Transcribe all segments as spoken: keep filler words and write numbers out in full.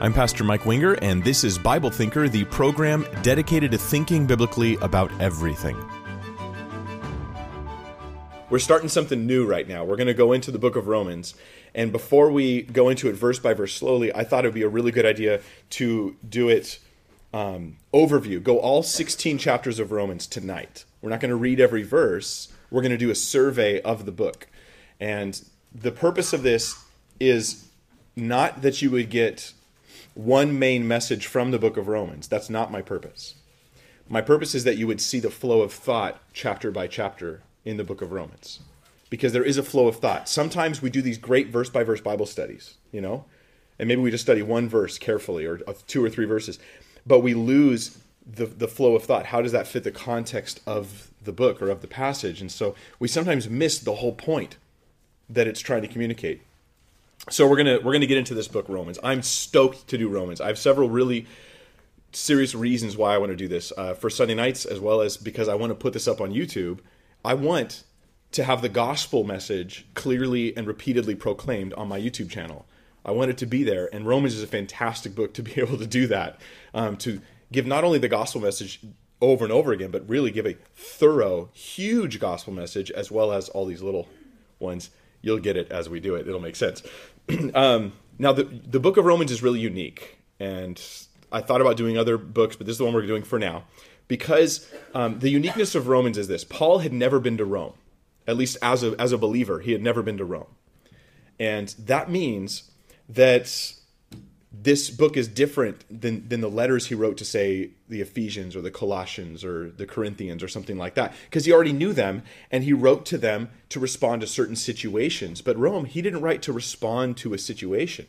I'm Pastor Mike Winger, and this is Bible Thinker, the program dedicated to thinking biblically about everything. We're starting something new right now. We're going to go into the book of Romans. And before we go into it verse by verse slowly, I thought it would be a really good idea to do it um, overview. Go all sixteen chapters of Romans tonight. We're not going to read every verse. We're going to do a survey of the book. And the purpose of this is not that you would get one main message from the book of Romans. That's not my purpose. My purpose is that you would see the flow of thought chapter by chapter in the book of Romans, because there is a flow of thought. Sometimes we do these great verse-by-verse Bible studies, you know, and maybe we just study one verse carefully or two or three verses, but we lose the, the flow of thought. How does that fit the context of the book or of the passage? And so we sometimes miss the whole point that it's trying to communicate. So we're gonna we're gonna get into this book, Romans. I'm stoked to do Romans. I have several really serious reasons why I want to do this uh, for Sunday nights, as well as because I want to put this up on YouTube. I want to have the gospel message clearly and repeatedly proclaimed on my YouTube channel. I want it to be there, and Romans is a fantastic book to be able to do that, um, to give not only the gospel message over and over again, but really give a thorough, huge gospel message, as well as all these little ones. You'll get it as we do it. It'll make sense. um, now, the, the book of Romans is really unique, and I thought about doing other books, but this is the one we're doing for now. Because um, the uniqueness of Romans is this. Paul had never been to Rome, at least as a, as a believer. He had never been to Rome. And that means that this book is different than, than the letters he wrote to, say, the Ephesians or the Colossians or the Corinthians or something like that. Because he already knew them, and he wrote to them to respond to certain situations. But Rome, he didn't write to respond to a situation.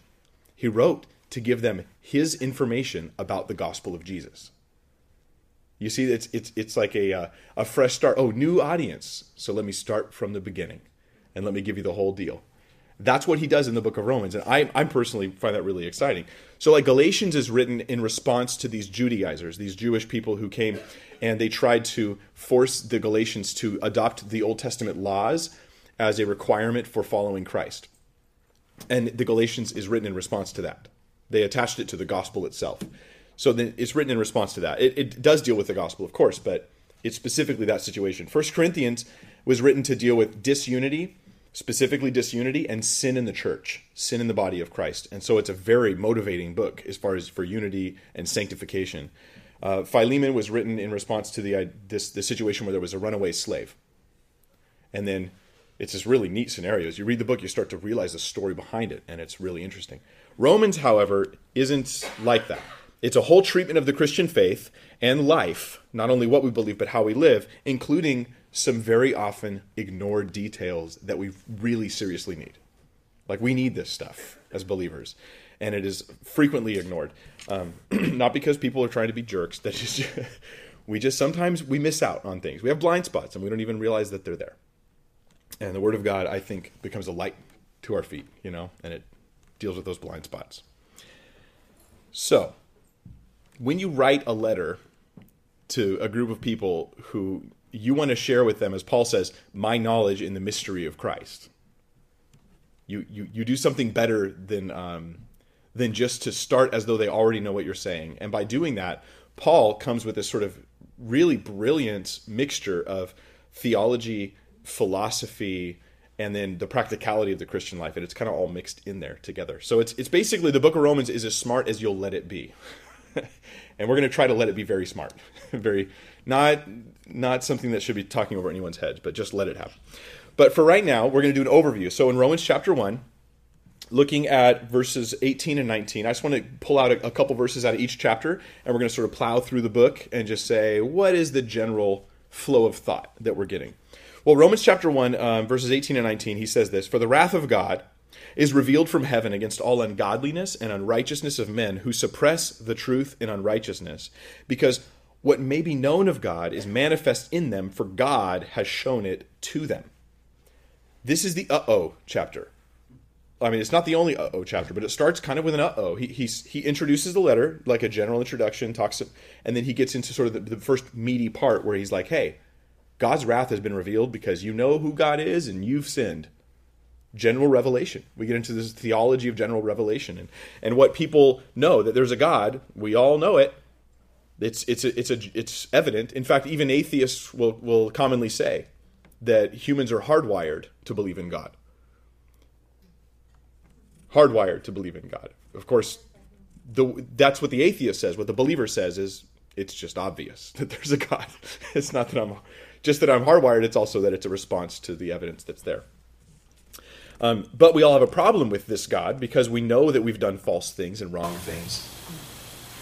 He wrote to give them his information about the gospel of Jesus. You see, it's it's it's like a uh, a fresh start. Oh, new audience. So let me start from the beginning, and let me give you the whole deal. That's what he does in the book of Romans, and I I personally find that really exciting. So like Galatians is written in response to these Judaizers, these Jewish people who came and they tried to force the Galatians to adopt the Old Testament laws as a requirement for following Christ. And the Galatians is written in response to that. They attached it to the gospel itself. So then it's written in response to that. It, it does deal with the gospel, of course, but it's specifically that situation. First Corinthians was written to deal with disunity, specifically disunity, and sin in the church, sin in the body of Christ. And so it's a very motivating book as far as for unity and sanctification. Uh, Philemon was written in response to the uh, this the situation where there was a runaway slave. And then it's this really neat scenario. As you read the book, you start to realize the story behind it, and it's really interesting. Romans, however, isn't like that. It's a whole treatment of the Christian faith and life, not only what we believe, but how we live, including some very often ignored details that we really seriously need. Like, we need this stuff as believers, and it is frequently ignored. Um, not because people are trying to be jerks. That just we just sometimes we miss out on things. We have blind spots, and we don't even realize that they're there. And the Word of God, I think, becomes a light to our feet, you know, and it deals with those blind spots. So, when you write a letter to a group of people who you want to share with them, as Paul says, my knowledge in the mystery of Christ, you you, you do something better than um, than just to start as though they already know what you're saying. And by doing that, Paul comes with this sort of really brilliant mixture of theology, philosophy, and then the practicality of the Christian life. And it's kind of all mixed in there together. So it's it's basically the book of Romans is as smart as you'll let it be. And we're going to try to let it be very smart, very not not something that should be talking over anyone's heads, but just let it happen. But for right now, we're going to do an overview. So in Romans chapter one, looking at verses eighteen and nineteen, I just want to pull out a, a couple verses out of each chapter, and we're going to sort of plow through the book and just say, what is the general flow of thought that we're getting? Well, Romans chapter one, um, verses eighteen and nineteen, he says this, "For the wrath of God is revealed from heaven against all ungodliness and unrighteousness of men who suppress the truth in unrighteousness, because what may be known of God is manifest in them, for God has shown it to them." This is the uh-oh chapter. I mean, it's not the only uh-oh chapter, but it starts kind of with an uh-oh. He he, he introduces the letter, like a general introduction, talks, and then he gets into sort of the, the first meaty part where he's like, hey, God's wrath has been revealed because you know who God is and you've sinned. general revelation. We get into this theology of general revelation, and, and what people know, that there's a God. We all know it. It's it's a, it's a, it's evident. In fact, even atheists will, will commonly say that humans are hardwired to believe in God. Hardwired to believe in God. Of course, the, that's what the atheist says. What the believer says is, it's just obvious that there's a God. It's not that I'm just that I'm hardwired. It's also that it's a response to the evidence that's there. Um, but we all have a problem with this God because we know that we've done false things and wrong things.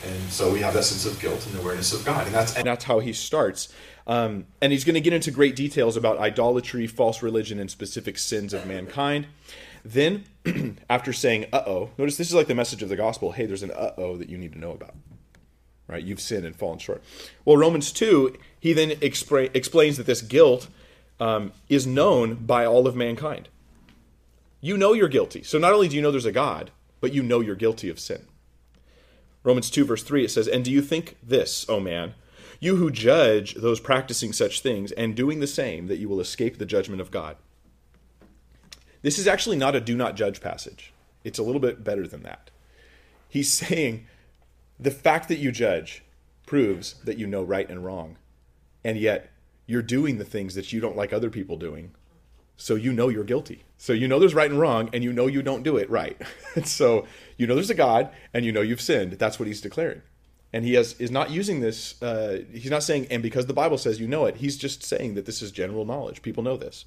And so we have that sense of guilt and awareness of God. And that's, and that's how he starts. Um, and he's going to get into great details about idolatry, false religion, and specific sins of mankind. Then, after saying, uh-oh, notice this is like the message of the gospel. Hey, there's an uh-oh that you need to know about. Right? You've sinned and fallen short. Well, Romans two, he then expra- explains that this guilt um, is known by all of mankind. You know you're guilty. So not only do you know there's a God, but you know you're guilty of sin. Romans two, verse three, it says, "And do you think this, O man, you who judge those practicing such things and doing the same, that you will escape the judgment of God?" This is actually not a do not judge passage. It's a little bit better than that. He's saying the fact that you judge proves that you know right and wrong, and yet you're doing the things that you don't like other people doing, so you know you're guilty. So you know there's right and wrong, and you know you don't do it right. So you know there's a God, and you know you've sinned. That's what he's declaring. And he has, is not using this, uh, he's not saying, and because the Bible says you know it, he's just saying that this is general knowledge. People know this.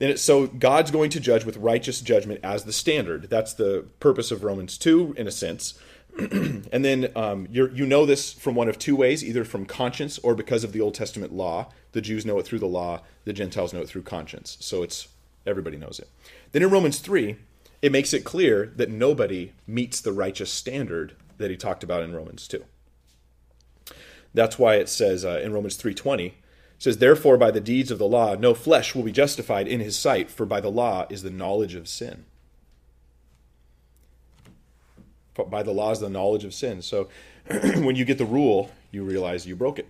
And it, so God's going to judge with righteous judgment as the standard. That's the purpose of Romans two, in a sense. And then um, you're, you know this from one of two ways, either from conscience or because of the Old Testament law. The Jews know it through the law. The Gentiles know it through conscience. So it's everybody knows it. Then in Romans three, it makes it clear that nobody meets the righteous standard that he talked about in Romans two. That's why it says uh, in Romans three twenty, it says, "Therefore by the deeds of the law no flesh will be justified in his sight, for by the law is the knowledge of sin." By the law is the knowledge of sin. So when you get the rule, you realize you broke it.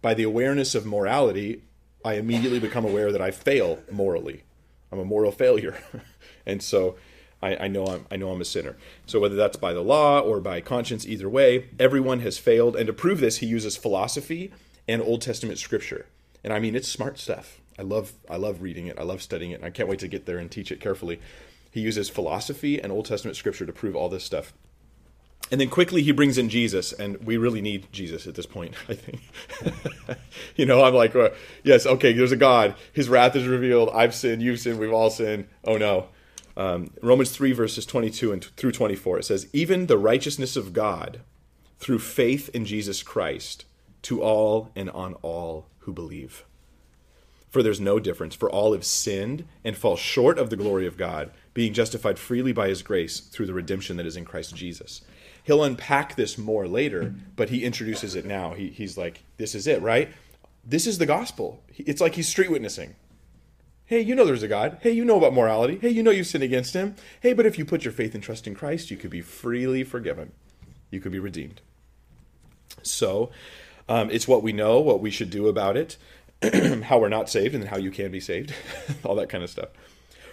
By the awareness of morality, I immediately become aware that I fail morally. I'm a moral failure. And so I, I know I'm I know I'm a sinner. So whether that's by the law or by conscience, either way, everyone has failed. And to prove this, he uses philosophy and Old Testament scripture. And I mean, it's smart stuff. I love I love reading it. I love studying it. And I can't wait to get there and teach it carefully. He uses philosophy and Old Testament scripture to prove all this stuff. And then quickly he brings in Jesus, and we really need Jesus at this point, I think. You know, I'm like, well, yes, okay, there's a God. His wrath is revealed. I've sinned, you've sinned, we've all sinned. Oh, no. Um, Romans three, verses twenty-two and through twenty-four, it says, "Even the righteousness of God through faith in Jesus Christ to all and on all who believe. For there's no difference, for all have sinned and fall short of the glory of God, being justified freely by his grace through the redemption that is in Christ Jesus." He'll unpack this more later, but he introduces it now. He, he's like, this is it, right? This is the gospel. It's like he's street witnessing. Hey, you know there's a God. Hey, you know about morality. Hey, you know you sinned against him. Hey, but if you put your faith and trust in Christ, you could be freely forgiven. You could be redeemed. So um, it's what we know, what we should do about it. How we're not saved and how you can be saved, all that kind of stuff.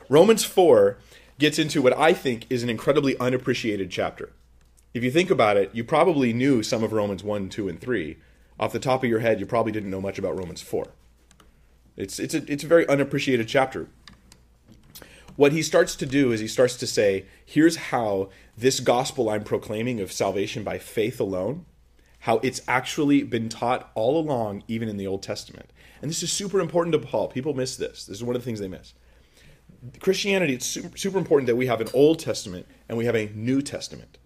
Romans four gets into what I think is an incredibly unappreciated chapter. If you think about it, you probably knew some of Romans one, two, and three. Off the top of your head, you probably didn't know much about Romans four. It's, it's, a, it's a very unappreciated chapter. What he starts to do is he starts to say, here's how this gospel I'm proclaiming of salvation by faith alone, how it's actually been taught all along, even in the Old Testament. And this is super important to Paul. People miss this. This is one of the things they miss. Christianity, it's super, super important that we have an Old Testament and we have a New Testament.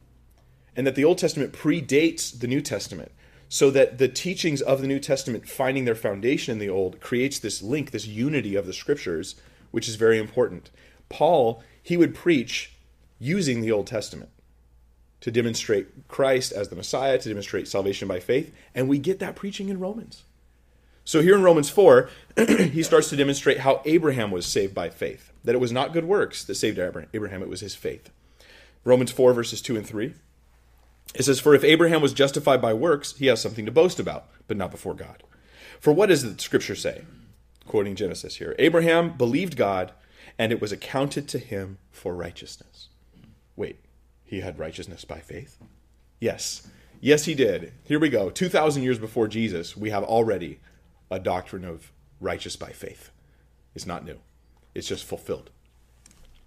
And that the Old Testament predates the New Testament. So that the teachings of the New Testament finding their foundation in the Old creates this link, this unity of the Scriptures, which is very important. Paul, he would preach using the Old Testament to demonstrate Christ as the Messiah, to demonstrate salvation by faith. And we get that preaching in Romans. So here in Romans four, he starts to demonstrate how Abraham was saved by faith, that it was not good works that saved Abraham, it was his faith. Romans four, verses two and three, it says, "For if Abraham was justified by works, he has something to boast about, but not before God. For what does the Scripture say? quoting Genesis here. Abraham believed God, and it was accounted to him for righteousness. Wait, he had righteousness by faith? Yes. Yes, he did. Here we go. two thousand years before Jesus, we have already a doctrine of righteous by faith. It's not new. It's just fulfilled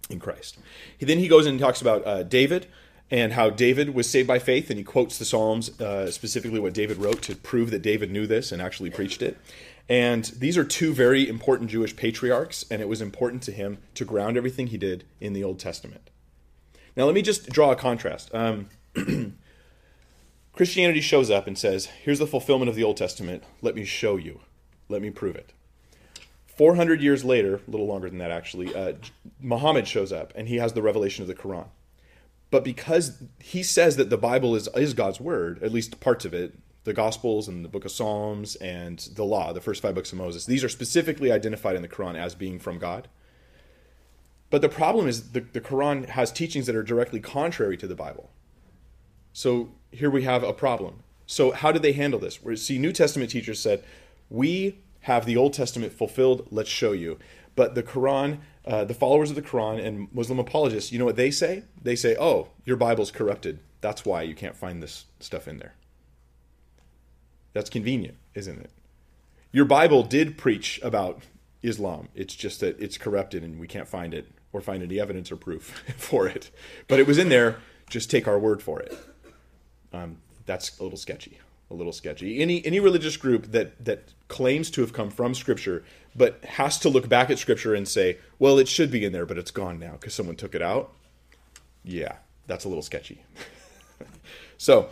in Christ. He, then he goes and talks about uh, David and how David was saved by faith, and he quotes the Psalms, uh, specifically what David wrote, to prove that David knew this and actually preached it. And these are two very important Jewish patriarchs, and it was important to him to ground everything he did in the Old Testament. Now, let me just draw a contrast. Um, Christianity shows up and says, here's the fulfillment of the Old Testament. Let me show you. Let me prove it. four hundred years later, a little longer than that actually, uh, Muhammad shows up, and he has the revelation of the Quran. But because he says that the Bible is, is God's word, at least parts of it, the Gospels and the book of Psalms and the law, the first five books of Moses, these are specifically identified in the Quran as being from God. But the problem is the, the Quran has teachings that are directly contrary to the Bible. So here we have a problem. So how did they handle this? Where, see, New Testament teachers said, we have the Old Testament fulfilled, let's show you. But the Quran, uh, the followers of the Quran and Muslim apologists, you know what they say? They say, oh, your Bible's corrupted. That's why you can't find this stuff in there. That's convenient, isn't it? Your Bible did preach about Islam. It's just that it's corrupted and we can't find it or find any evidence or proof for it. But it was in there. Just take our word for it. Um, that's a little sketchy. A little sketchy. Any any religious group that that claims to have come from Scripture but has to look back at Scripture and say, well, it should be in there, but it's gone now because someone took it out. Yeah, that's a little sketchy. So...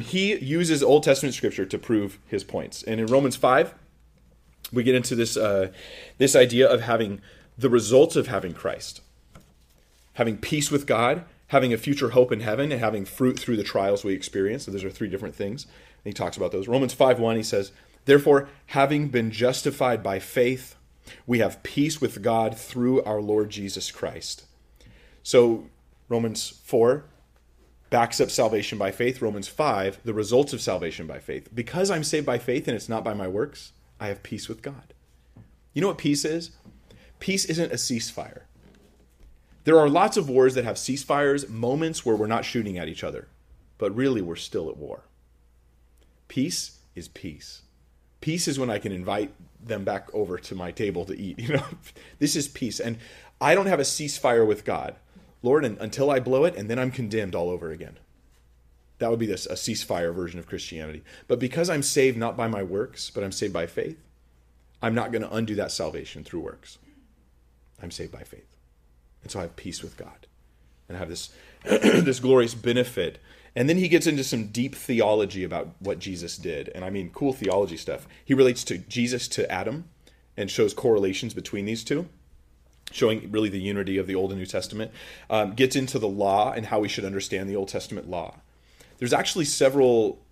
he uses Old Testament scripture to prove his points. And in Romans five, we get into this uh, this idea of having the results of having Christ, having peace with God, having a future hope in heaven, and having fruit through the trials we experience. So those are three different things. And he talks about those. Romans five one, he says, therefore, having been justified by faith, we have peace with God through our Lord Jesus Christ. So Romans four backs up salvation by faith. Romans five, the results of salvation by faith. Because I'm saved by faith and it's not by my works, I have peace with God. You know what peace is? Peace isn't a ceasefire. There are lots of wars that have ceasefires, moments where we're not shooting at each other, but really we're still at war. Peace is peace. Peace is when I can invite them back over to my table to eat. You know, this is peace. And I don't have a ceasefire with God. Lord, and until I blow it, and then I'm condemned all over again. That would be this a ceasefire version of Christianity. But because I'm saved not by my works, but I'm saved by faith, I'm not going to undo that salvation through works. I'm saved by faith. And so I have peace with God. And I have this, this glorious benefit. And then he gets into some deep theology about what Jesus did. And I mean, cool theology stuff. He relates to Jesus to Adam and shows correlations between these two, showing really the unity of the Old and New Testament, um, gets into the law and how we should understand the Old Testament law. There's actually several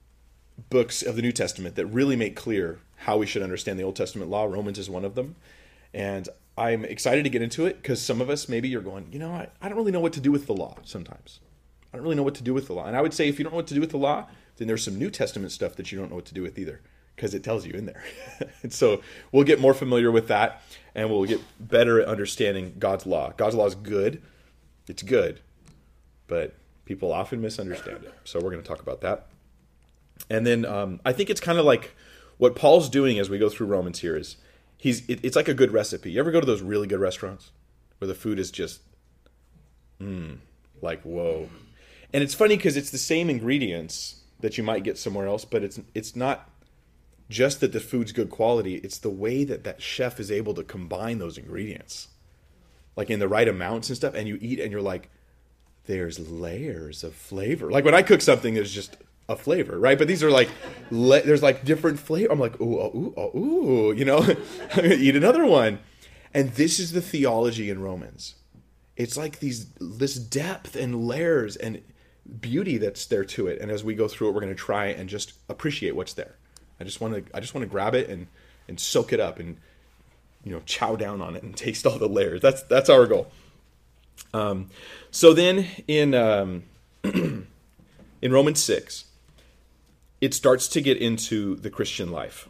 books of the New Testament that really make clear how we should understand the Old Testament law. Romans is one of them. And I'm excited to get into it because some of us, maybe you're going, you know, I, I don't really know what to do with the law sometimes. I don't really know what to do with the law. And I would say if you don't know what to do with the law, then there's some New Testament stuff that you don't know what to do with either, because it tells you in there. And so we'll get more familiar with that, and we'll get better at understanding God's law. God's law is good. It's good. But people often misunderstand it. So we're going to talk about that. And then um, I think it's kind of like what Paul's doing as we go through Romans here is he's it, it's like a good recipe. You ever go to those really good restaurants where the food is just, mmm, like, whoa. And it's funny because it's the same ingredients that you might get somewhere else, but it's it's not... just that the food's good quality, it's the way that that chef is able to combine those ingredients, like in the right amounts and stuff, and you eat and you're like, there's layers of flavor. Like when I cook something, there's just a flavor, right? But these are like, le- there's like different flavor. I'm like, ooh, oh, ooh, oh, ooh, you know, I'm going to eat another one. And this is the theology in Romans. It's like these this depth and layers and beauty that's there to it. And as we go through it, we're going to try and just appreciate what's there. I just want to I just want to grab it and, and soak it up and, you know, chow down on it and taste all the layers. That's that's our goal. Um, so then in um, in Romans six, it starts to get into the Christian life.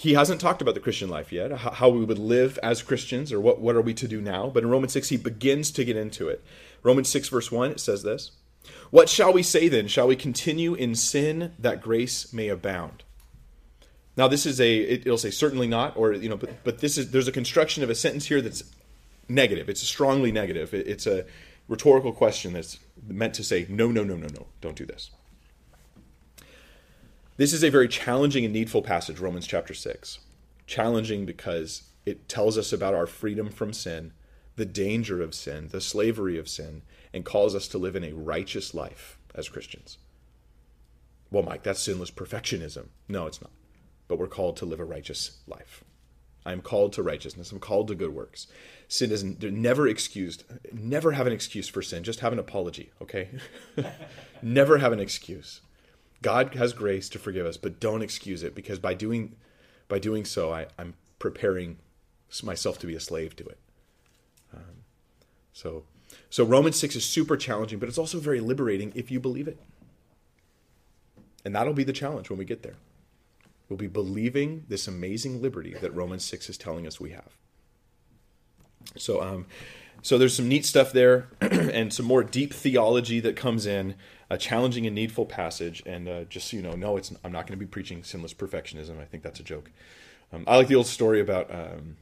he hasn't talked about the Christian life yet, how we would live as Christians, or what, what are we to do now. But in Romans six, he begins to get into it. Romans six, verse one, it says this. What shall we say then? Shall we continue in sin that grace may abound? Now, this is a, it'll say certainly not, or, you know, but, but this is, there's a construction of a sentence here that's negative. It's strongly negative. It, it's a rhetorical question that's meant to say, no, no, no, no, no, don't do this. This is a very challenging and needful passage, Romans chapter six. Challenging because it tells us about our freedom from sin, the danger of sin, the slavery of sin, and calls us to live in a righteous life as Christians. Well, Mike, that's sinless perfectionism. No, it's not. But we're called to live a righteous life. I'm called to righteousness. I'm called to good works. Sin is never excused. Never have an excuse for sin. Just have an apology, okay? Never have an excuse. God has grace to forgive us, but don't excuse it, because by doing by doing so, I, I'm preparing myself to be a slave to it. Um, so, so Romans six is super challenging, but it's also very liberating if you believe it. And that'll be the challenge when we get there. We'll be believing this amazing liberty that Romans six is telling us we have. So um, so there's some neat stuff there and some more deep theology that comes in, a challenging and needful passage. And uh, just so you know, no, it's, I'm not going to be preaching sinless perfectionism. I think that's a joke. Um, I like the old story about um,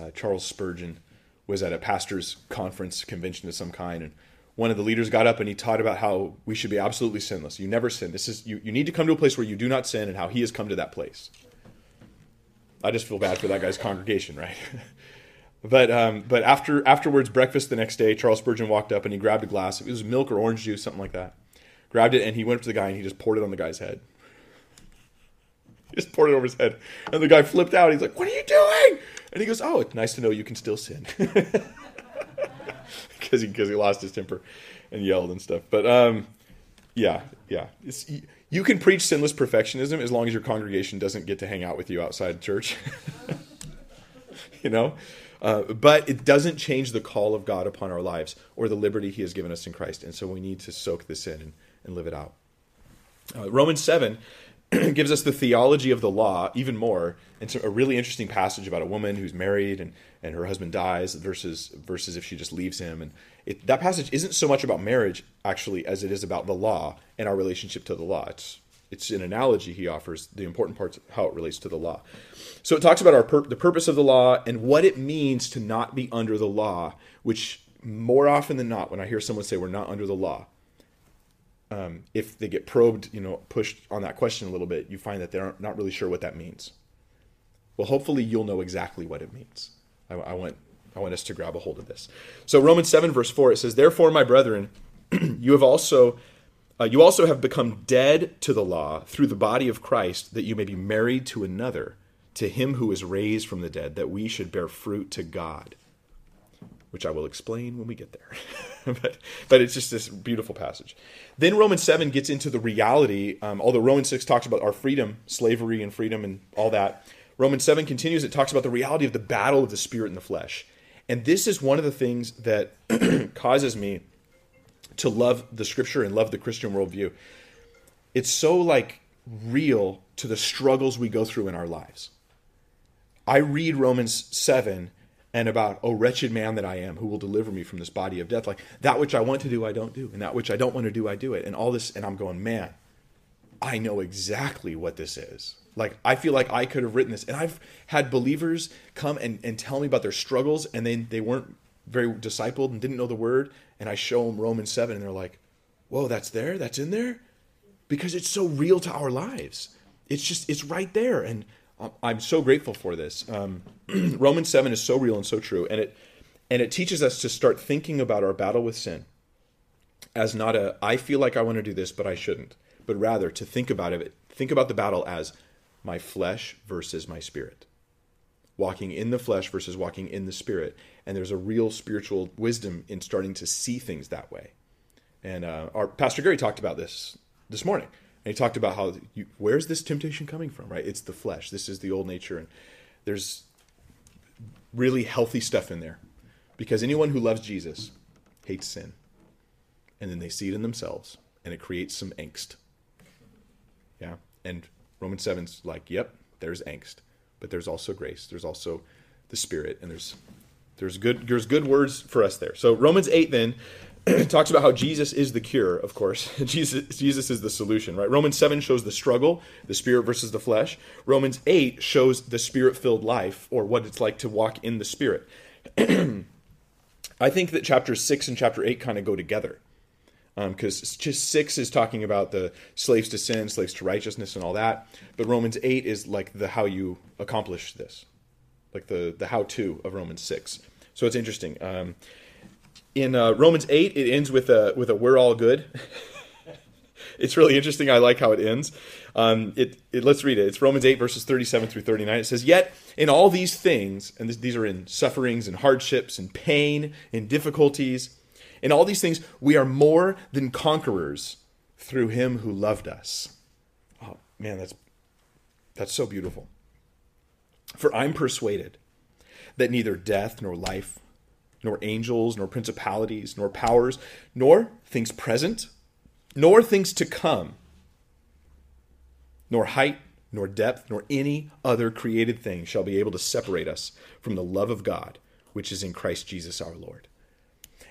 uh, Charles Spurgeon was at a pastor's conference, convention of some kind, and one of the leaders got up and he taught about how we should be absolutely sinless. You never sin. This is you, you need to come to a place where you do not sin, and how he has come to that place. I just feel bad for that guy's congregation, right? but um, but after afterwards, breakfast the next day, Charles Spurgeon walked up and he grabbed a glass. It was milk or orange juice, something like that. Grabbed it and he went up to the guy and he just poured it on the guy's head. He just poured it over his head. And the guy flipped out. He's like, "What are you doing?" And he goes, "Oh, it's nice to know you can still sin." Because he, because he lost his temper and yelled and stuff. But um, yeah, yeah. It's, you can preach sinless perfectionism as long as your congregation doesn't get to hang out with you outside church. You know? Uh, but it doesn't change the call of God upon our lives or the liberty he has given us in Christ. And so we need to soak this in and, and live it out. Uh, Romans seven gives us the theology of the law even more. It's a really interesting passage about a woman who's married and, and her husband dies versus versus if she just leaves him. And it, that passage isn't so much about marriage, actually, as it is about the law and our relationship to the law. It's it's an analogy he offers, the important parts of how it relates to the law. So it talks about our pur- the purpose of the law and what it means to not be under the law, which more often than not, when I hear someone say we're not under the law, Um, if they get probed, you know, pushed on that question a little bit, you find that they're not really sure what that means. Well, hopefully you'll know exactly what it means. I, I want I want us to grab a hold of this. So Romans seven, verse four, it says, "Therefore, my brethren, you have also uh, you also have become dead to the law through the body of Christ, that you may be married to another, to him who is raised from the dead, that we should bear fruit to God," which I will explain when we get there. but but it's just this beautiful passage. Then Romans seven gets into the reality, um, although Romans six talks about our freedom, slavery and freedom and all that. Romans seven continues, it talks about the reality of the battle of the spirit and the flesh. And this is one of the things that causes me to love the scripture and love the Christian worldview. It's so like real to the struggles we go through in our lives. I read Romans seven and about, "Oh, wretched man that I am, who will deliver me from this body of death?" Like, that which I want to do, I don't do. And that which I don't want to do, I do it. And all this, and I'm going, man, I know exactly what this is. Like, I feel like I could have written this. And I've had believers come and, and tell me about their struggles, and then they weren't very discipled and didn't know the word. And I show them Romans seven, and they're like, "Whoa, that's there? That's in there?" Because it's so real to our lives. It's just, it's right there. And I'm so grateful for this. Um, Romans seven is so real and so true, and it and it teaches us to start thinking about our battle with sin as not a, I feel like I want to do this, but I shouldn't, but rather to think about it, think about the battle as my flesh versus my spirit, walking in the flesh versus walking in the spirit, and there's a real spiritual wisdom in starting to see things that way. And uh, our Pastor Gary talked about this this morning. And he talked about how, you, where's this temptation coming from, right? It's the flesh. This is the old nature. And there's really healthy stuff in there. Because anyone who loves Jesus hates sin. And then they see it in themselves. And it creates some angst. Yeah? And Romans seven's like, yep, there's angst. but there's also grace. There's also the Spirit, and there's there's good there's good words for us there. So Romans eight then talks about how Jesus is the cure, of course. Jesus Jesus is the solution, right? Romans seven shows the struggle, the Spirit versus the flesh. Romans eight shows the Spirit-filled life, or what it's like to walk in the Spirit. I think that chapters six and chapter eight kind of go together, because um, just six is talking about the slaves to sin, slaves to righteousness, and all that. But Romans eight is like the how you accomplish this, like the the how-to of Romans six. So it's interesting. Um, in uh, Romans eight, it ends with a with a "we're all good." It's really interesting. I like how it ends. Um, it, it let's read it. It's Romans eight verses thirty-seven through thirty-nine. It says, "Yet in all these things," and this, these are in sufferings and hardships and pain and difficulties. In all these things, we are more than conquerors through him who loved us. Oh, man, that's that's so beautiful. For I'm persuaded that neither death nor life, nor angels, nor principalities, nor powers, nor things present, nor things to come, nor height, nor depth, nor any other created thing shall be able to separate us from the love of God, which is in Christ Jesus our Lord.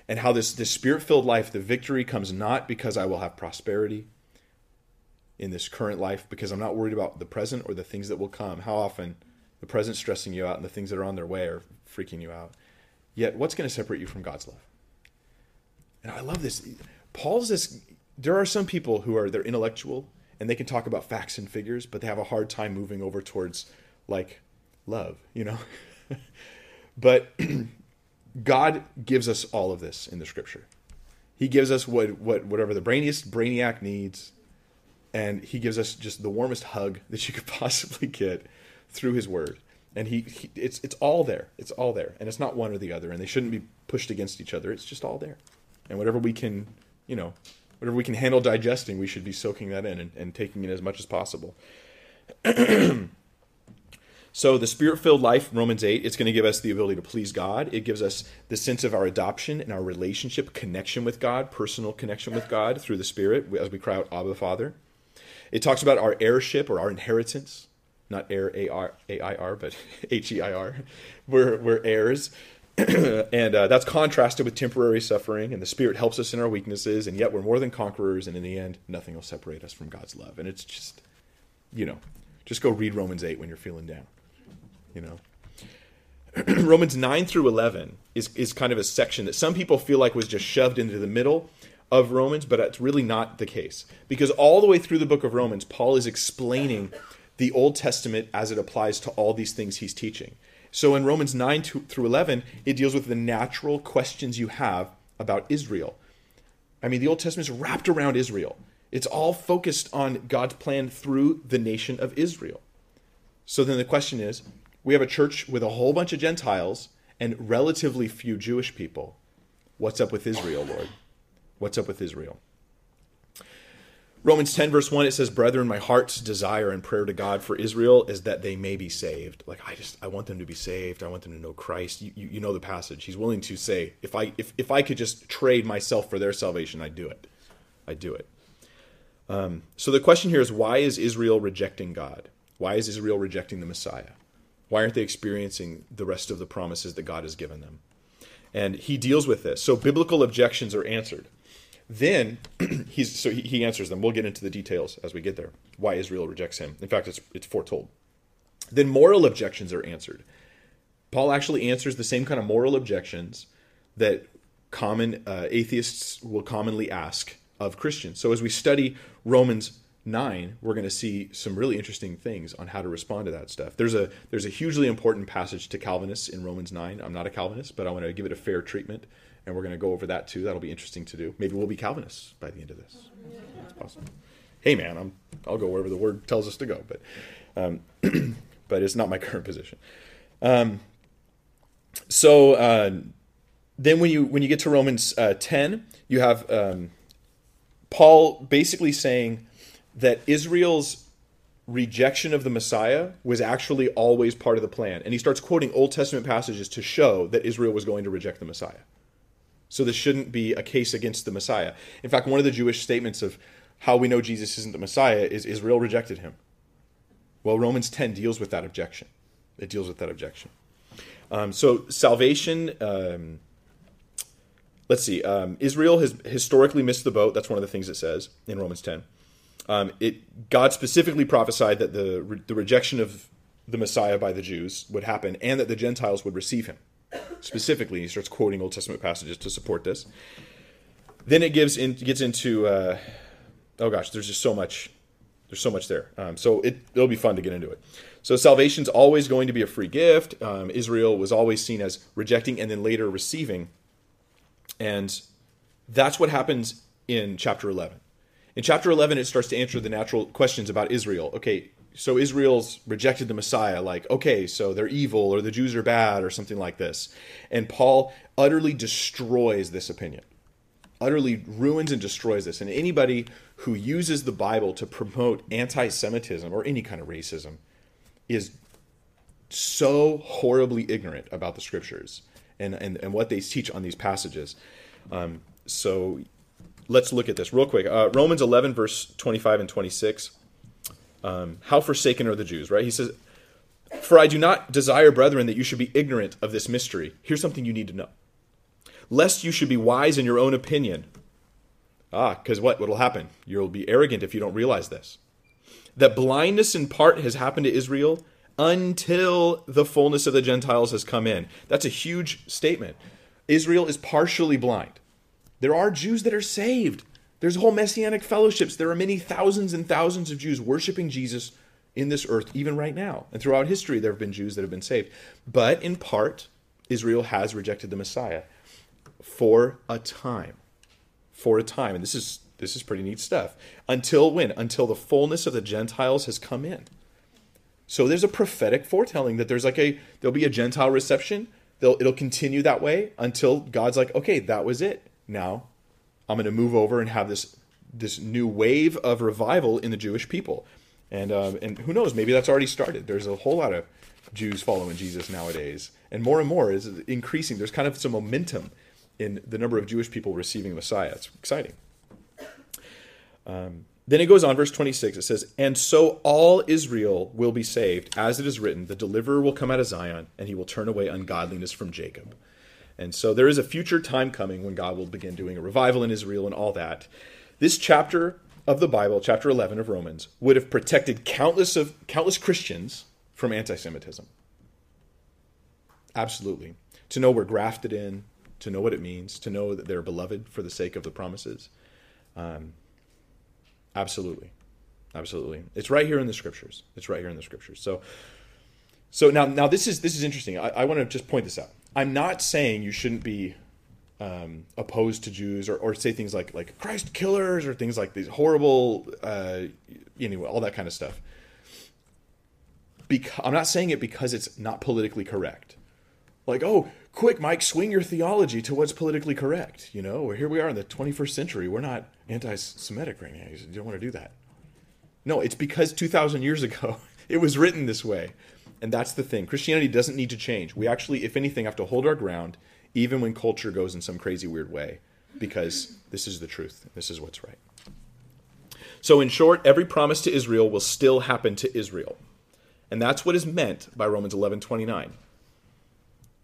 And how this, this Spirit-filled life, the victory comes not because I will have prosperity in this current life, because I'm not worried about the present or the things that will come. How often the present's stressing you out and the things that are on their way are freaking you out. Yet, what's going to separate you from God's love? And I love this. Paul's this, there are some people who are, they're intellectual, and they can talk about facts and figures, but they have a hard time moving over towards, like, love, you know? But God gives us all of this in the Scripture. He gives us what, what whatever the brainiest brainiac needs, and he gives us just the warmest hug that you could possibly get through his word. And he, he it's it's all there. It's all there. And it's not one or the other, and they shouldn't be pushed against each other. It's just all there. And whatever we can, you know, whatever we can handle digesting, we should be soaking that in and, and taking in as much as possible. So the Spirit-filled life, Romans eight, it's going to give us the ability to please God. It gives us the sense of our adoption and our relationship, connection with God, personal connection with God through the Spirit as we cry out, Abba, Father. It talks about our heirship or our inheritance, not heir, A I R, but H E I R. We're, we're heirs. And uh, that's contrasted with temporary suffering, and the Spirit helps us in our weaknesses, and yet we're more than conquerors, and in the end, nothing will separate us from God's love. And it's just, you know, just go read Romans eight when you're feeling down. You know, Romans nine through eleven is, is kind of a section that some people feel like was just shoved into the middle of Romans, but it's really not the case. Because all the way through the book of Romans, Paul is explaining the Old Testament as it applies to all these things he's teaching. So in Romans nine to, through eleven, it deals with the natural questions you have about Israel. I mean, the Old Testament is wrapped around Israel. It's all focused on God's plan through the nation of Israel. So then the question is, we have a church with a whole bunch of Gentiles and relatively few Jewish people. What's up with Israel, Lord? What's up with Israel? Romans ten, verse one, it says, "Brethren, my heart's desire and prayer to God for Israel is that they may be saved." Like, I just, I want them to be saved. I want them to know Christ. You, you, you know the passage. He's willing to say, if I, if, if I could just trade myself for their salvation, I'd do it. I'd do it. Um, so the question here is, why is Israel rejecting God? Why is Israel rejecting the Messiah? Why aren't they experiencing the rest of the promises that God has given them? And he deals with this. So biblical objections are answered. Then he's so he, he answers them. We'll get into the details as we get there, why Israel rejects him. In fact, it's it's foretold. Then moral objections are answered. Paul actually answers the same kind of moral objections that common uh, atheists will commonly ask of Christians. So as we study Romans nine, we're going to see some really interesting things on how to respond to that stuff. There's a there's a hugely important passage to Calvinists in Romans nine. I'm not a Calvinist, but I want to give it a fair treatment, and we're going to go over that too. That'll be interesting to do. Maybe we'll be Calvinists by the end of this. That's possible. Hey man, I'm I'll go wherever the word tells us to go, but um, but it's not my current position. Um, so uh, then when you when you get to Romans uh, ten, you have um, Paul basically saying that Israel's rejection of the Messiah was actually always part of the plan. And he starts quoting Old Testament passages to show that Israel was going to reject the Messiah. So this shouldn't be a case against the Messiah. In fact, one of the Jewish statements of how we know Jesus isn't the Messiah is Israel rejected him. Well, Romans ten deals with that objection. It deals with that objection. Um, so salvation, um, let's see, um, Israel has historically missed the boat. That's one of the things it says in Romans ten. Um, it God specifically prophesied that the the rejection of the Messiah by the Jews would happen and that the Gentiles would receive him. Specifically, he starts quoting Old Testament passages to support this. Then it gives in, gets into, uh, oh gosh, there's just so much, there's so much there. Um, so it, it'll be fun to get into it. So salvation's always going to be a free gift. Um, Israel was always seen as rejecting and then later receiving. And that's what happens in chapter eleven. In chapter eleven, it starts to answer the natural questions about Israel. Okay, so Israel's rejected the Messiah, like, okay, so they're evil or the Jews are bad or something like this. And Paul utterly destroys this opinion, utterly ruins and destroys this. And anybody who uses the Bible to promote anti-Semitism or any kind of racism is so horribly ignorant about the Scriptures and, and, and what they teach on these passages. Um, so... Let's look at this real quick. Uh, Romans eleven, verse twenty-five and twenty-six. Um, How forsaken are the Jews, right? He says, "For I do not desire, brethren, that you should be ignorant of this mystery." Here's something you need to know. "Lest you should be wise in your own opinion." Ah, because what? What will happen? You'll be arrogant if you don't realize this. "That blindness in part has happened to Israel until the fullness of the Gentiles has come in." That's a huge statement. Israel is partially blind. There are Jews that are saved. There's whole messianic fellowships. There are many thousands and thousands of Jews worshiping Jesus in this earth, even right now. And throughout history, there have been Jews that have been saved. But in part, Israel has rejected the Messiah for a time. For a time. And this is this is pretty neat stuff. Until when? Until the fullness of the Gentiles has come in. So there's a prophetic foretelling that there's like a there'll be a Gentile reception. They'll, it'll continue that way until God's like, okay, that was it. Now, I'm going to move over and have this this new wave of revival in the Jewish people. And um, and who knows, maybe that's already started. There's a whole lot of Jews following Jesus nowadays. And more and more is increasing. There's kind of some momentum in the number of Jewish people receiving Messiah. It's exciting. Um, then it goes on, verse twenty-six. It says, "And so all Israel will be saved, as it is written, the deliverer will come out of Zion, and he will turn away ungodliness from Jacob." And so there is a future time coming when God will begin doing a revival in Israel and all that. This chapter of the Bible, chapter eleven of Romans, would have protected countless of countless Christians from anti-Semitism. Absolutely. To know we're grafted in, to know what it means, to know that they're beloved for the sake of the promises. Um, absolutely. Absolutely. It's right here in the Scriptures. It's right here in the Scriptures. So so now now this is this is interesting. I, I want to just point this out. I'm not saying you shouldn't be um, opposed to Jews or, or say things like like Christ killers or things like these horrible, uh, anyway, all that kind of stuff. Because, I'm not saying it because it's not politically correct. Like, oh, quick, Mike, swing your theology to what's politically correct. You know, here we are in the twenty-first century. We're not anti-Semitic right now. You don't want to do that. No, it's because two thousand years ago it was written this way. And that's the thing. Christianity doesn't need to change. We actually, if anything, have to hold our ground, even when culture goes in some crazy weird way, because this is the truth. This is what's right. So in short, every promise to Israel will still happen to Israel. And that's what is meant by Romans eleven twenty-nine.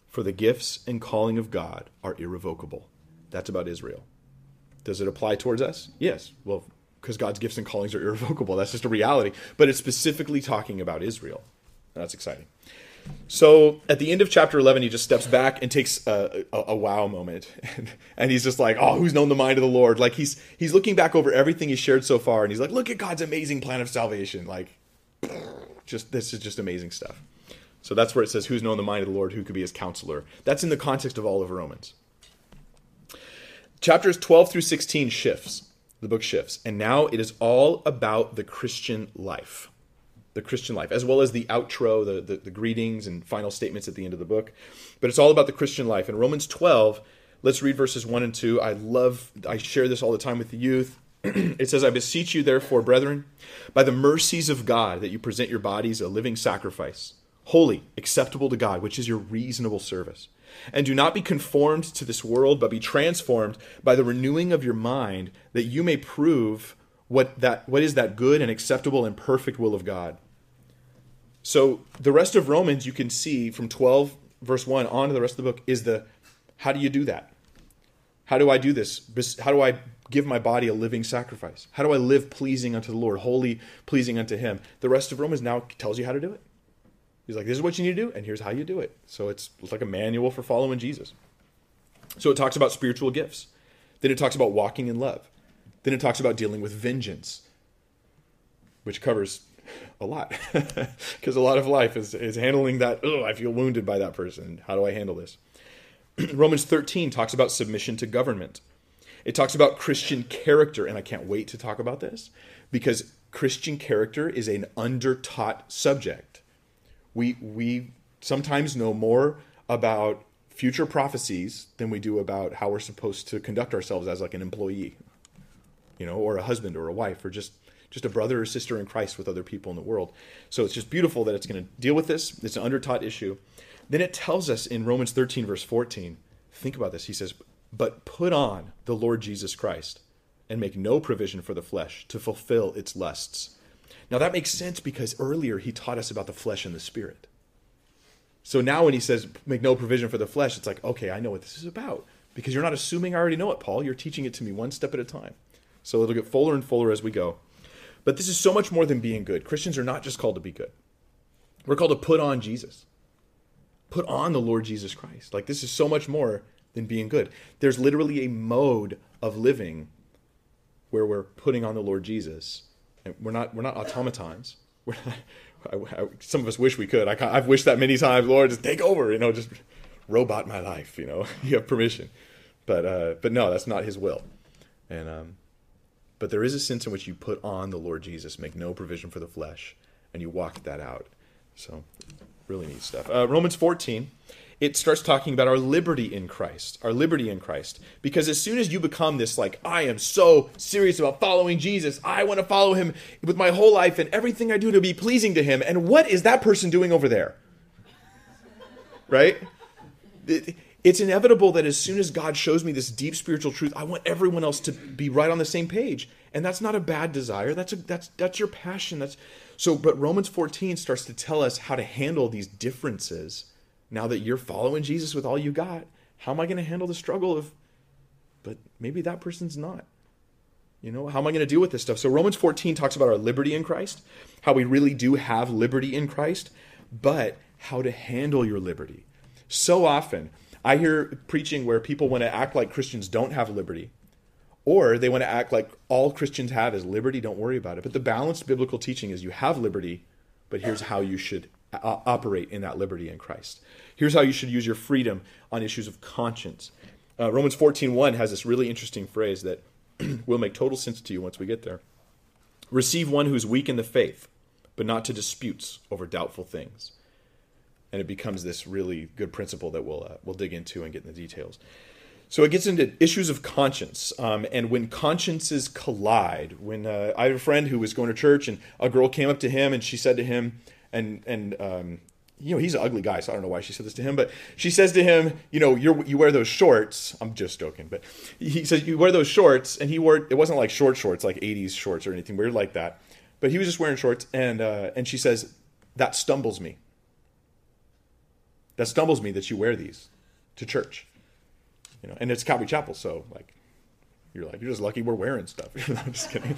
For the gifts and calling of God are irrevocable. That's about Israel. Does it apply towards us? Yes. Well, because God's gifts and callings are irrevocable. That's just a reality. But it's specifically talking about Israel. That's exciting. So at the end of chapter eleven, he just steps back and takes a, a, a wow moment. And, and he's just like, oh, who's known the mind of the Lord? Like he's he's looking back over everything he's shared so far. And he's like, look at God's amazing plan of salvation. Like, just this is just amazing stuff. So that's where it says, who's known the mind of the Lord? Who could be his counselor? That's in the context of all of Romans. Chapters twelve through sixteen shifts. The book shifts. And now it is all about the Christian life. The Christian life, as well as the outro, the, the, the greetings and final statements at the end of the book. But it's all about the Christian life. In Romans twelve, let's read verses one and two. I love, I share this all the time with the youth. It says, "I beseech you, therefore, brethren, by the mercies of God, that you present your bodies a living sacrifice, holy, acceptable to God, which is your reasonable service. And do not be conformed to this world, but be transformed by the renewing of your mind, that you may prove What that what is that good and acceptable and perfect will of God." So the rest of Romans, you can see from twelve verse one on to the rest of the book, is the how do you do that? How do I do this? How do I give my body a living sacrifice? How do I live pleasing unto the Lord, holy, pleasing unto him? The rest of Romans now tells you how to do it. He's like, this is what you need to do, and here's how you do it. So it's, it's like a manual for following Jesus. So it talks about spiritual gifts. Then it talks about walking in love. Then it talks about dealing with vengeance, which covers a lot. Because a lot of life is, is handling that, oh, I feel wounded by that person. How do I handle this? Romans thirteen talks about submission to government. It talks about Christian character, and I can't wait to talk about this, because Christian character is an undertaught subject. We we sometimes know more about future prophecies than we do about how we're supposed to conduct ourselves as like an employee, you know, or a husband or a wife, or just, just a brother or sister in Christ with other people in the world. So it's just beautiful that it's going to deal with this. It's an undertaught issue. Then it tells us in Romans thirteen, verse fourteen, think about this. He says, but put on the Lord Jesus Christ and make no provision for the flesh to fulfill its lusts. Now that makes sense, because earlier he taught us about the flesh and the spirit. So now when he says, make no provision for the flesh, it's like, okay, I know what this is about, because you're not assuming I already know it, Paul. You're teaching it to me one step at a time. So it'll get fuller and fuller as we go. But this is so much more than being good. Christians are not just called to be good. We're called to put on Jesus. Put on the Lord Jesus Christ. Like, this is so much more than being good. There's literally a mode of living where we're putting on the Lord Jesus. And we're not we're not automatons. We're not, I, I, some of us wish we could. I, I've wished that many times. Lord, just take over. You know, just robot my life. You know, you have permission. But uh, but no, that's not his will. And um, but there is a sense in which you put on the Lord Jesus, make no provision for the flesh, and you walk that out. So, really neat stuff. Uh, Romans fourteen, it starts talking about our liberty in Christ, our liberty in Christ. Because as soon as you become this, like, I am so serious about following Jesus, I want to follow him with my whole life and everything I do to be pleasing to him. And what is that person doing over there? Right? It, it's inevitable that as soon as God shows me this deep spiritual truth, I want everyone else to be right on the same page. And that's not a bad desire. That's a, that's that's your passion. That's so. But Romans fourteen starts to tell us how to handle these differences. Now that you're following Jesus with all you got, how am I going to handle the struggle of, but maybe that person's not? You know, how am I going to deal with this stuff? So Romans fourteen talks about our liberty in Christ, how we really do have liberty in Christ, but how to handle your liberty. So often, I hear preaching where people want to act like Christians don't have liberty, or they want to act like all Christians have is liberty, don't worry about it. But the balanced biblical teaching is you have liberty, but here's how you should operate in that liberty in Christ. Here's how you should use your freedom on issues of conscience. Uh, Romans fourteen one has this really interesting phrase that will make total sense to you once we get there. Receive one who's weak in the faith, but not to disputes over doubtful things. And it becomes this really good principle that we'll uh, we'll dig into and get in the details. So it gets into issues of conscience. Um, and when consciences collide, when uh, I have a friend who was going to church, and a girl came up to him and she said to him, and and um, you know, he's an ugly guy, so I don't know why she said this to him, but she says to him, you know, you you wear those shorts. I'm just joking, but he says, you wear those shorts, and he wore, it wasn't like short shorts, like eighties shorts or anything weird like that. But he was just wearing shorts, and uh, and she says, that stumbles me. That stumbles me that you wear these to church, you know. And it's Calvary Chapel, so like, you're like, you're just lucky we're wearing stuff. I'm just kidding.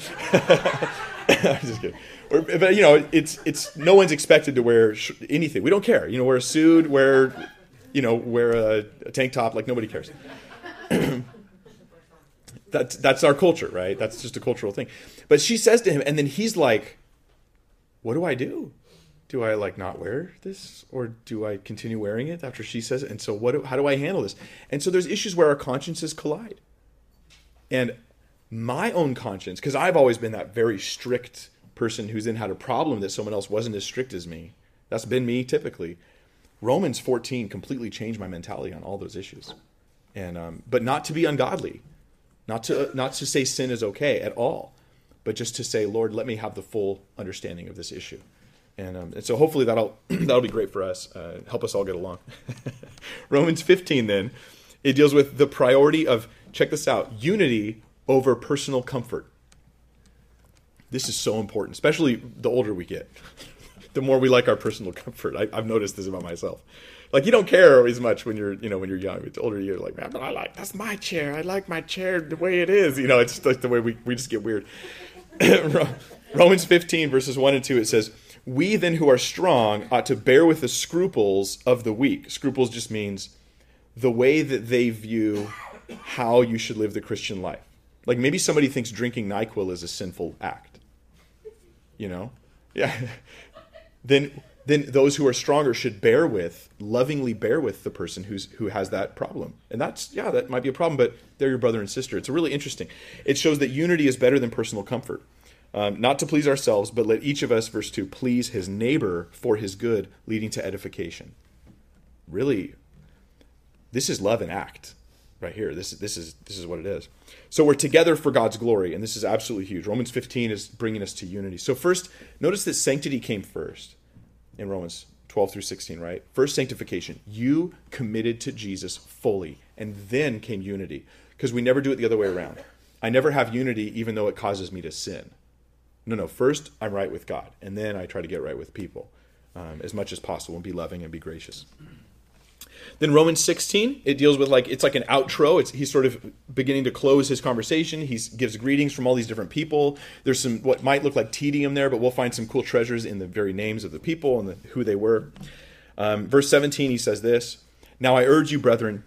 I'm just kidding. Or, but you know, it's it's no one's expected to wear sh- anything. We don't care. You know, wear a suit, wear, you know, wear a, a tank top. Like, nobody cares. that's that's our culture, right? That's just a cultural thing. But she says to him, and then he's like, "What do I do? Do I like not wear this, or do I continue wearing it?" After she says it, and so what? Do, how do I handle this? And so there's issues where our consciences collide, and my own conscience, because I've always been that very strict person who's then had a problem that someone else wasn't as strict as me. That's been me typically. Romans fourteen completely changed my mentality on all those issues, and um, but not to be ungodly, not to not to say sin is okay at all, but just to say, Lord, let me have the full understanding of this issue. And, um, and so hopefully that'll that'll be great for us, uh, help us all get along. Romans fifteen, then, it deals with the priority of, check this out, unity over personal comfort. This is so important, especially the older we get. the more we like our personal comfort. I, I've noticed this about myself. Like, you don't care as much when you're, you know, when you're young. It's older, you're like, man, but I like, that's my chair. I like my chair the way it is. You know, it's just like the way we, we just get weird. Romans fifteen, verses one and two, it says, "We then who are strong ought to bear with the scruples of the weak." Scruples just means the way that they view how you should live the Christian life. Like, maybe somebody thinks drinking NyQuil is a sinful act. You know? Yeah. Then... then those who are stronger should bear with, lovingly bear with the person who's who has that problem. And that's, yeah, that might be a problem, but they're your brother and sister. It's really interesting. It shows that unity is better than personal comfort. Um, not to please ourselves, but let each of us, verse two, please his neighbor for his good, leading to edification. Really, this is love in act right here. This, this, is, this is what it is. So we're together for God's glory, and this is absolutely huge. Romans fifteen is bringing us to unity. So first, notice that sanctity came first. In Romans twelve through sixteen, right? First, sanctification. You committed to Jesus fully, and then came unity. Because we never do it the other way around. I never have unity even though it causes me to sin. No, no. First, I'm right with God, and then I try to get right with people um, as much as possible, and be loving and be gracious. Then Romans sixteen, it deals with like, it's like an outro. It's, he's sort of beginning to close his conversation. He gives greetings from all these different people. There's some, what might look like tedium there, but we'll find some cool treasures in the very names of the people and the, who they were. Um, verse seventeen, he says this, "Now I urge you, brethren,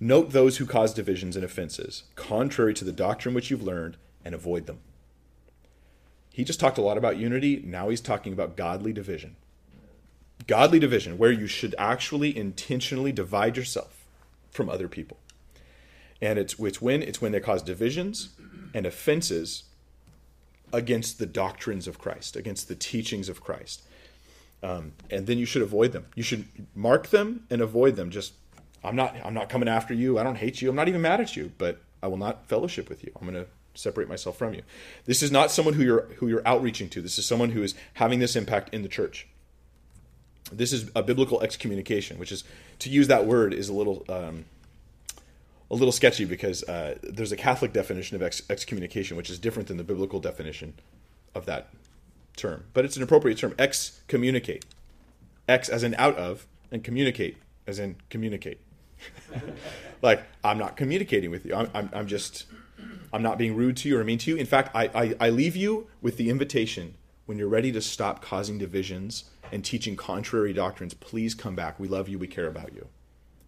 note those who cause divisions and offenses, contrary to the doctrine which you've learned, and avoid them." He just talked a lot about unity. Now he's talking about godly division. Godly division, where you should actually intentionally divide yourself from other people. And it's, it's when it's when they cause divisions and offenses against the doctrines of Christ, against the teachings of Christ. Um, and then you should avoid them. You should mark them and avoid them. Just, I'm not, I'm not coming after you. I don't hate you. I'm not even mad at you, but I will not fellowship with you. I'm going to separate myself from you. This is not someone who you're, who you're outreaching to. This is someone who is having this impact in the church. This is a biblical excommunication, which is, to use that word is a little um, a little sketchy because uh, there's a Catholic definition of ex- excommunication, which is different than the biblical definition of that term. But it's an appropriate term, excommunicate. Ex as in out of, and communicate as in communicate. Like, I'm not communicating with you. I'm, I'm, I'm just, I'm not being rude to you or mean to you. In fact, I, I, I leave you with the invitation, when you're ready to stop causing divisions and teaching contrary doctrines, please come back. We love you. We care about you.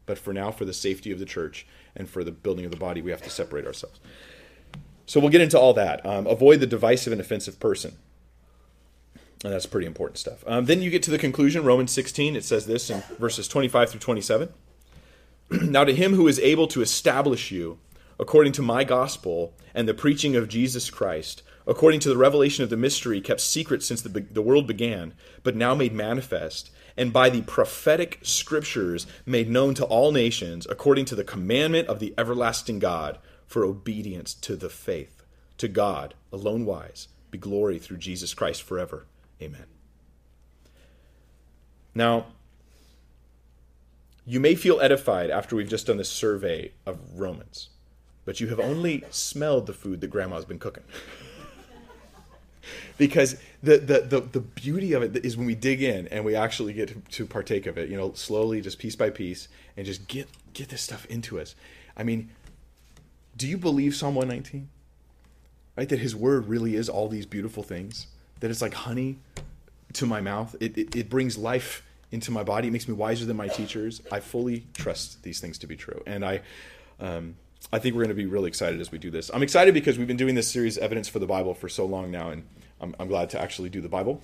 But for now, for the safety of the church and for the building of the body, we have to separate ourselves. So we'll get into all that. Um, avoid the divisive and offensive person. And that's pretty important stuff. Um, then you get to the conclusion, Romans sixteen. It says this in verses twenty-five through twenty-seven. "Now to him who is able to establish you, according to my gospel and the preaching of Jesus Christ, according to the revelation of the mystery kept secret since the, the world began, but now made manifest, and by the prophetic scriptures made known to all nations, according to the commandment of the everlasting God, for obedience to the faith. To God, alone wise, be glory through Jesus Christ forever. Amen." Now, you may feel edified after we've just done this survey of Romans, but you have only smelled the food that Grandma's been cooking. Because the, the, the, the beauty of it is when we dig in and we actually get to, to partake of it, you know, slowly, just piece by piece, and just get, get this stuff into us. I mean, do you believe Psalm one nineteen? Right? That his word really is all these beautiful things. That it's like honey to my mouth. It, it, it brings life into my body. It makes me wiser than my teachers. I fully trust these things to be true. And I... Um, I think we're going to be really excited as we do this. I'm excited because we've been doing this series, Evidence for the Bible, for so long now, and I'm, I'm glad to actually do the Bible.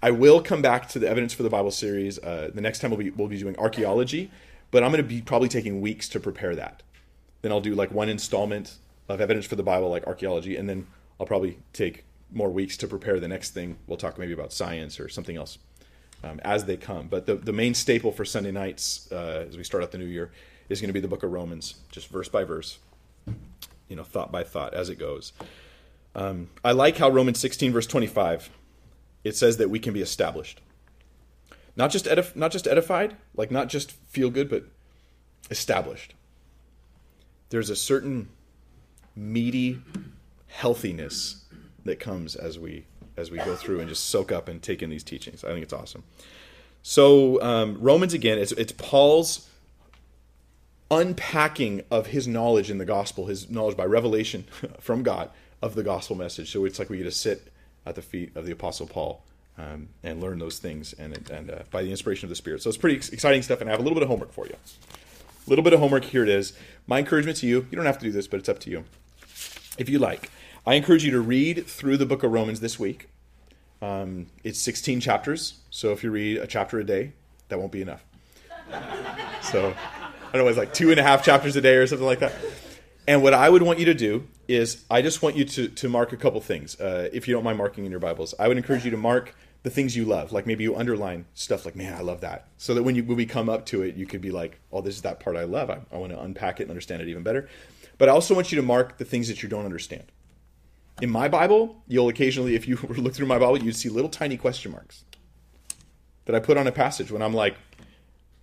I will come back to the Evidence for the Bible series. Uh, the next time we'll be, we'll be doing archaeology, but I'm going to be probably taking weeks to prepare that. Then I'll do like one installment of Evidence for the Bible, like archaeology, and then I'll probably take more weeks to prepare the next thing. We'll talk maybe about science or something else um, as they come. But the, the main staple for Sunday nights uh, as we start out the new year is going to be the book of Romans, just verse by verse, you know, thought by thought as it goes. Um, I like how Romans sixteen, verse twenty-five, it says that we can be established. Not just edif- not just edified, like not just feel good, but established. There's a certain meaty healthiness that comes as we as we go through and just soak up and take in these teachings. I think it's awesome. So um, Romans, again, it's, it's Paul's unpacking of his knowledge in the gospel, his knowledge by revelation from God of the gospel message. So it's like we get to sit at the feet of the Apostle Paul um, and learn those things and, and uh, by the inspiration of the Spirit. So it's pretty exciting stuff, and I have a little bit of homework for you. A little bit of homework, here it is. My encouragement to you, you don't have to do this, but it's up to you. If you like, I encourage you to read through the book of Romans this week. Um, it's sixteen chapters, so if you read a chapter a day, that won't be enough. So, I don't know, it's like two and a half chapters a day or something like that. And what I would want you to do is, I just want you to, to mark a couple things, uh, if you don't mind marking in your Bibles. I would encourage you to mark the things you love. Like maybe you underline stuff like, man, I love that. So that when, you, when we come up to it, you could be like, oh, this is that part I love. I, I want to unpack it and understand it even better. But I also want you to mark the things that you don't understand. In my Bible, you'll occasionally, if you look through my Bible, you'd see little tiny question marks that I put on a passage when I'm like,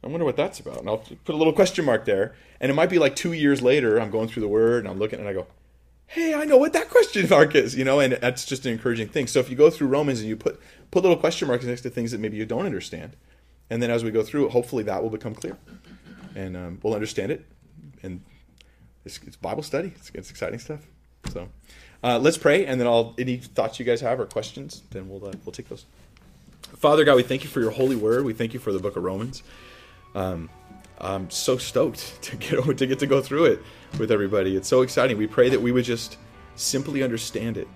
I wonder what that's about. And I'll put a little question mark there. And it might be like two years later, I'm going through the Word and I'm looking and I go, hey, I know what that question mark is, you know, and that's just an encouraging thing. So if you go through Romans and you put, put little question marks next to things that maybe you don't understand, and then as we go through it, hopefully that will become clear and um, we'll understand it. And it's, it's Bible study. It's, it's exciting stuff. So uh, let's pray, and then I'll, any thoughts you guys have or questions, then we'll uh, we'll take those. Father God, we thank you for your holy word. We thank you for the book of Romans. Um, I'm so stoked to get to get to go through it with everybody. It's so exciting. We pray that we would just simply understand it,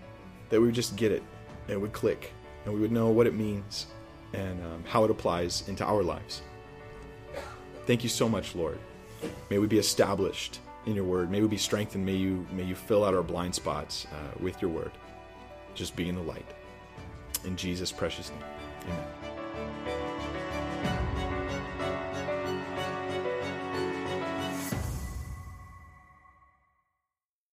that we would just get it, and it would click, and we would know what it means and um, how it applies into our lives. Thank you so much, Lord. May we be established in your word. May we be strengthened. May you may you fill out our blind spots uh, with your word. Just be in the light. In Jesus' precious name, amen.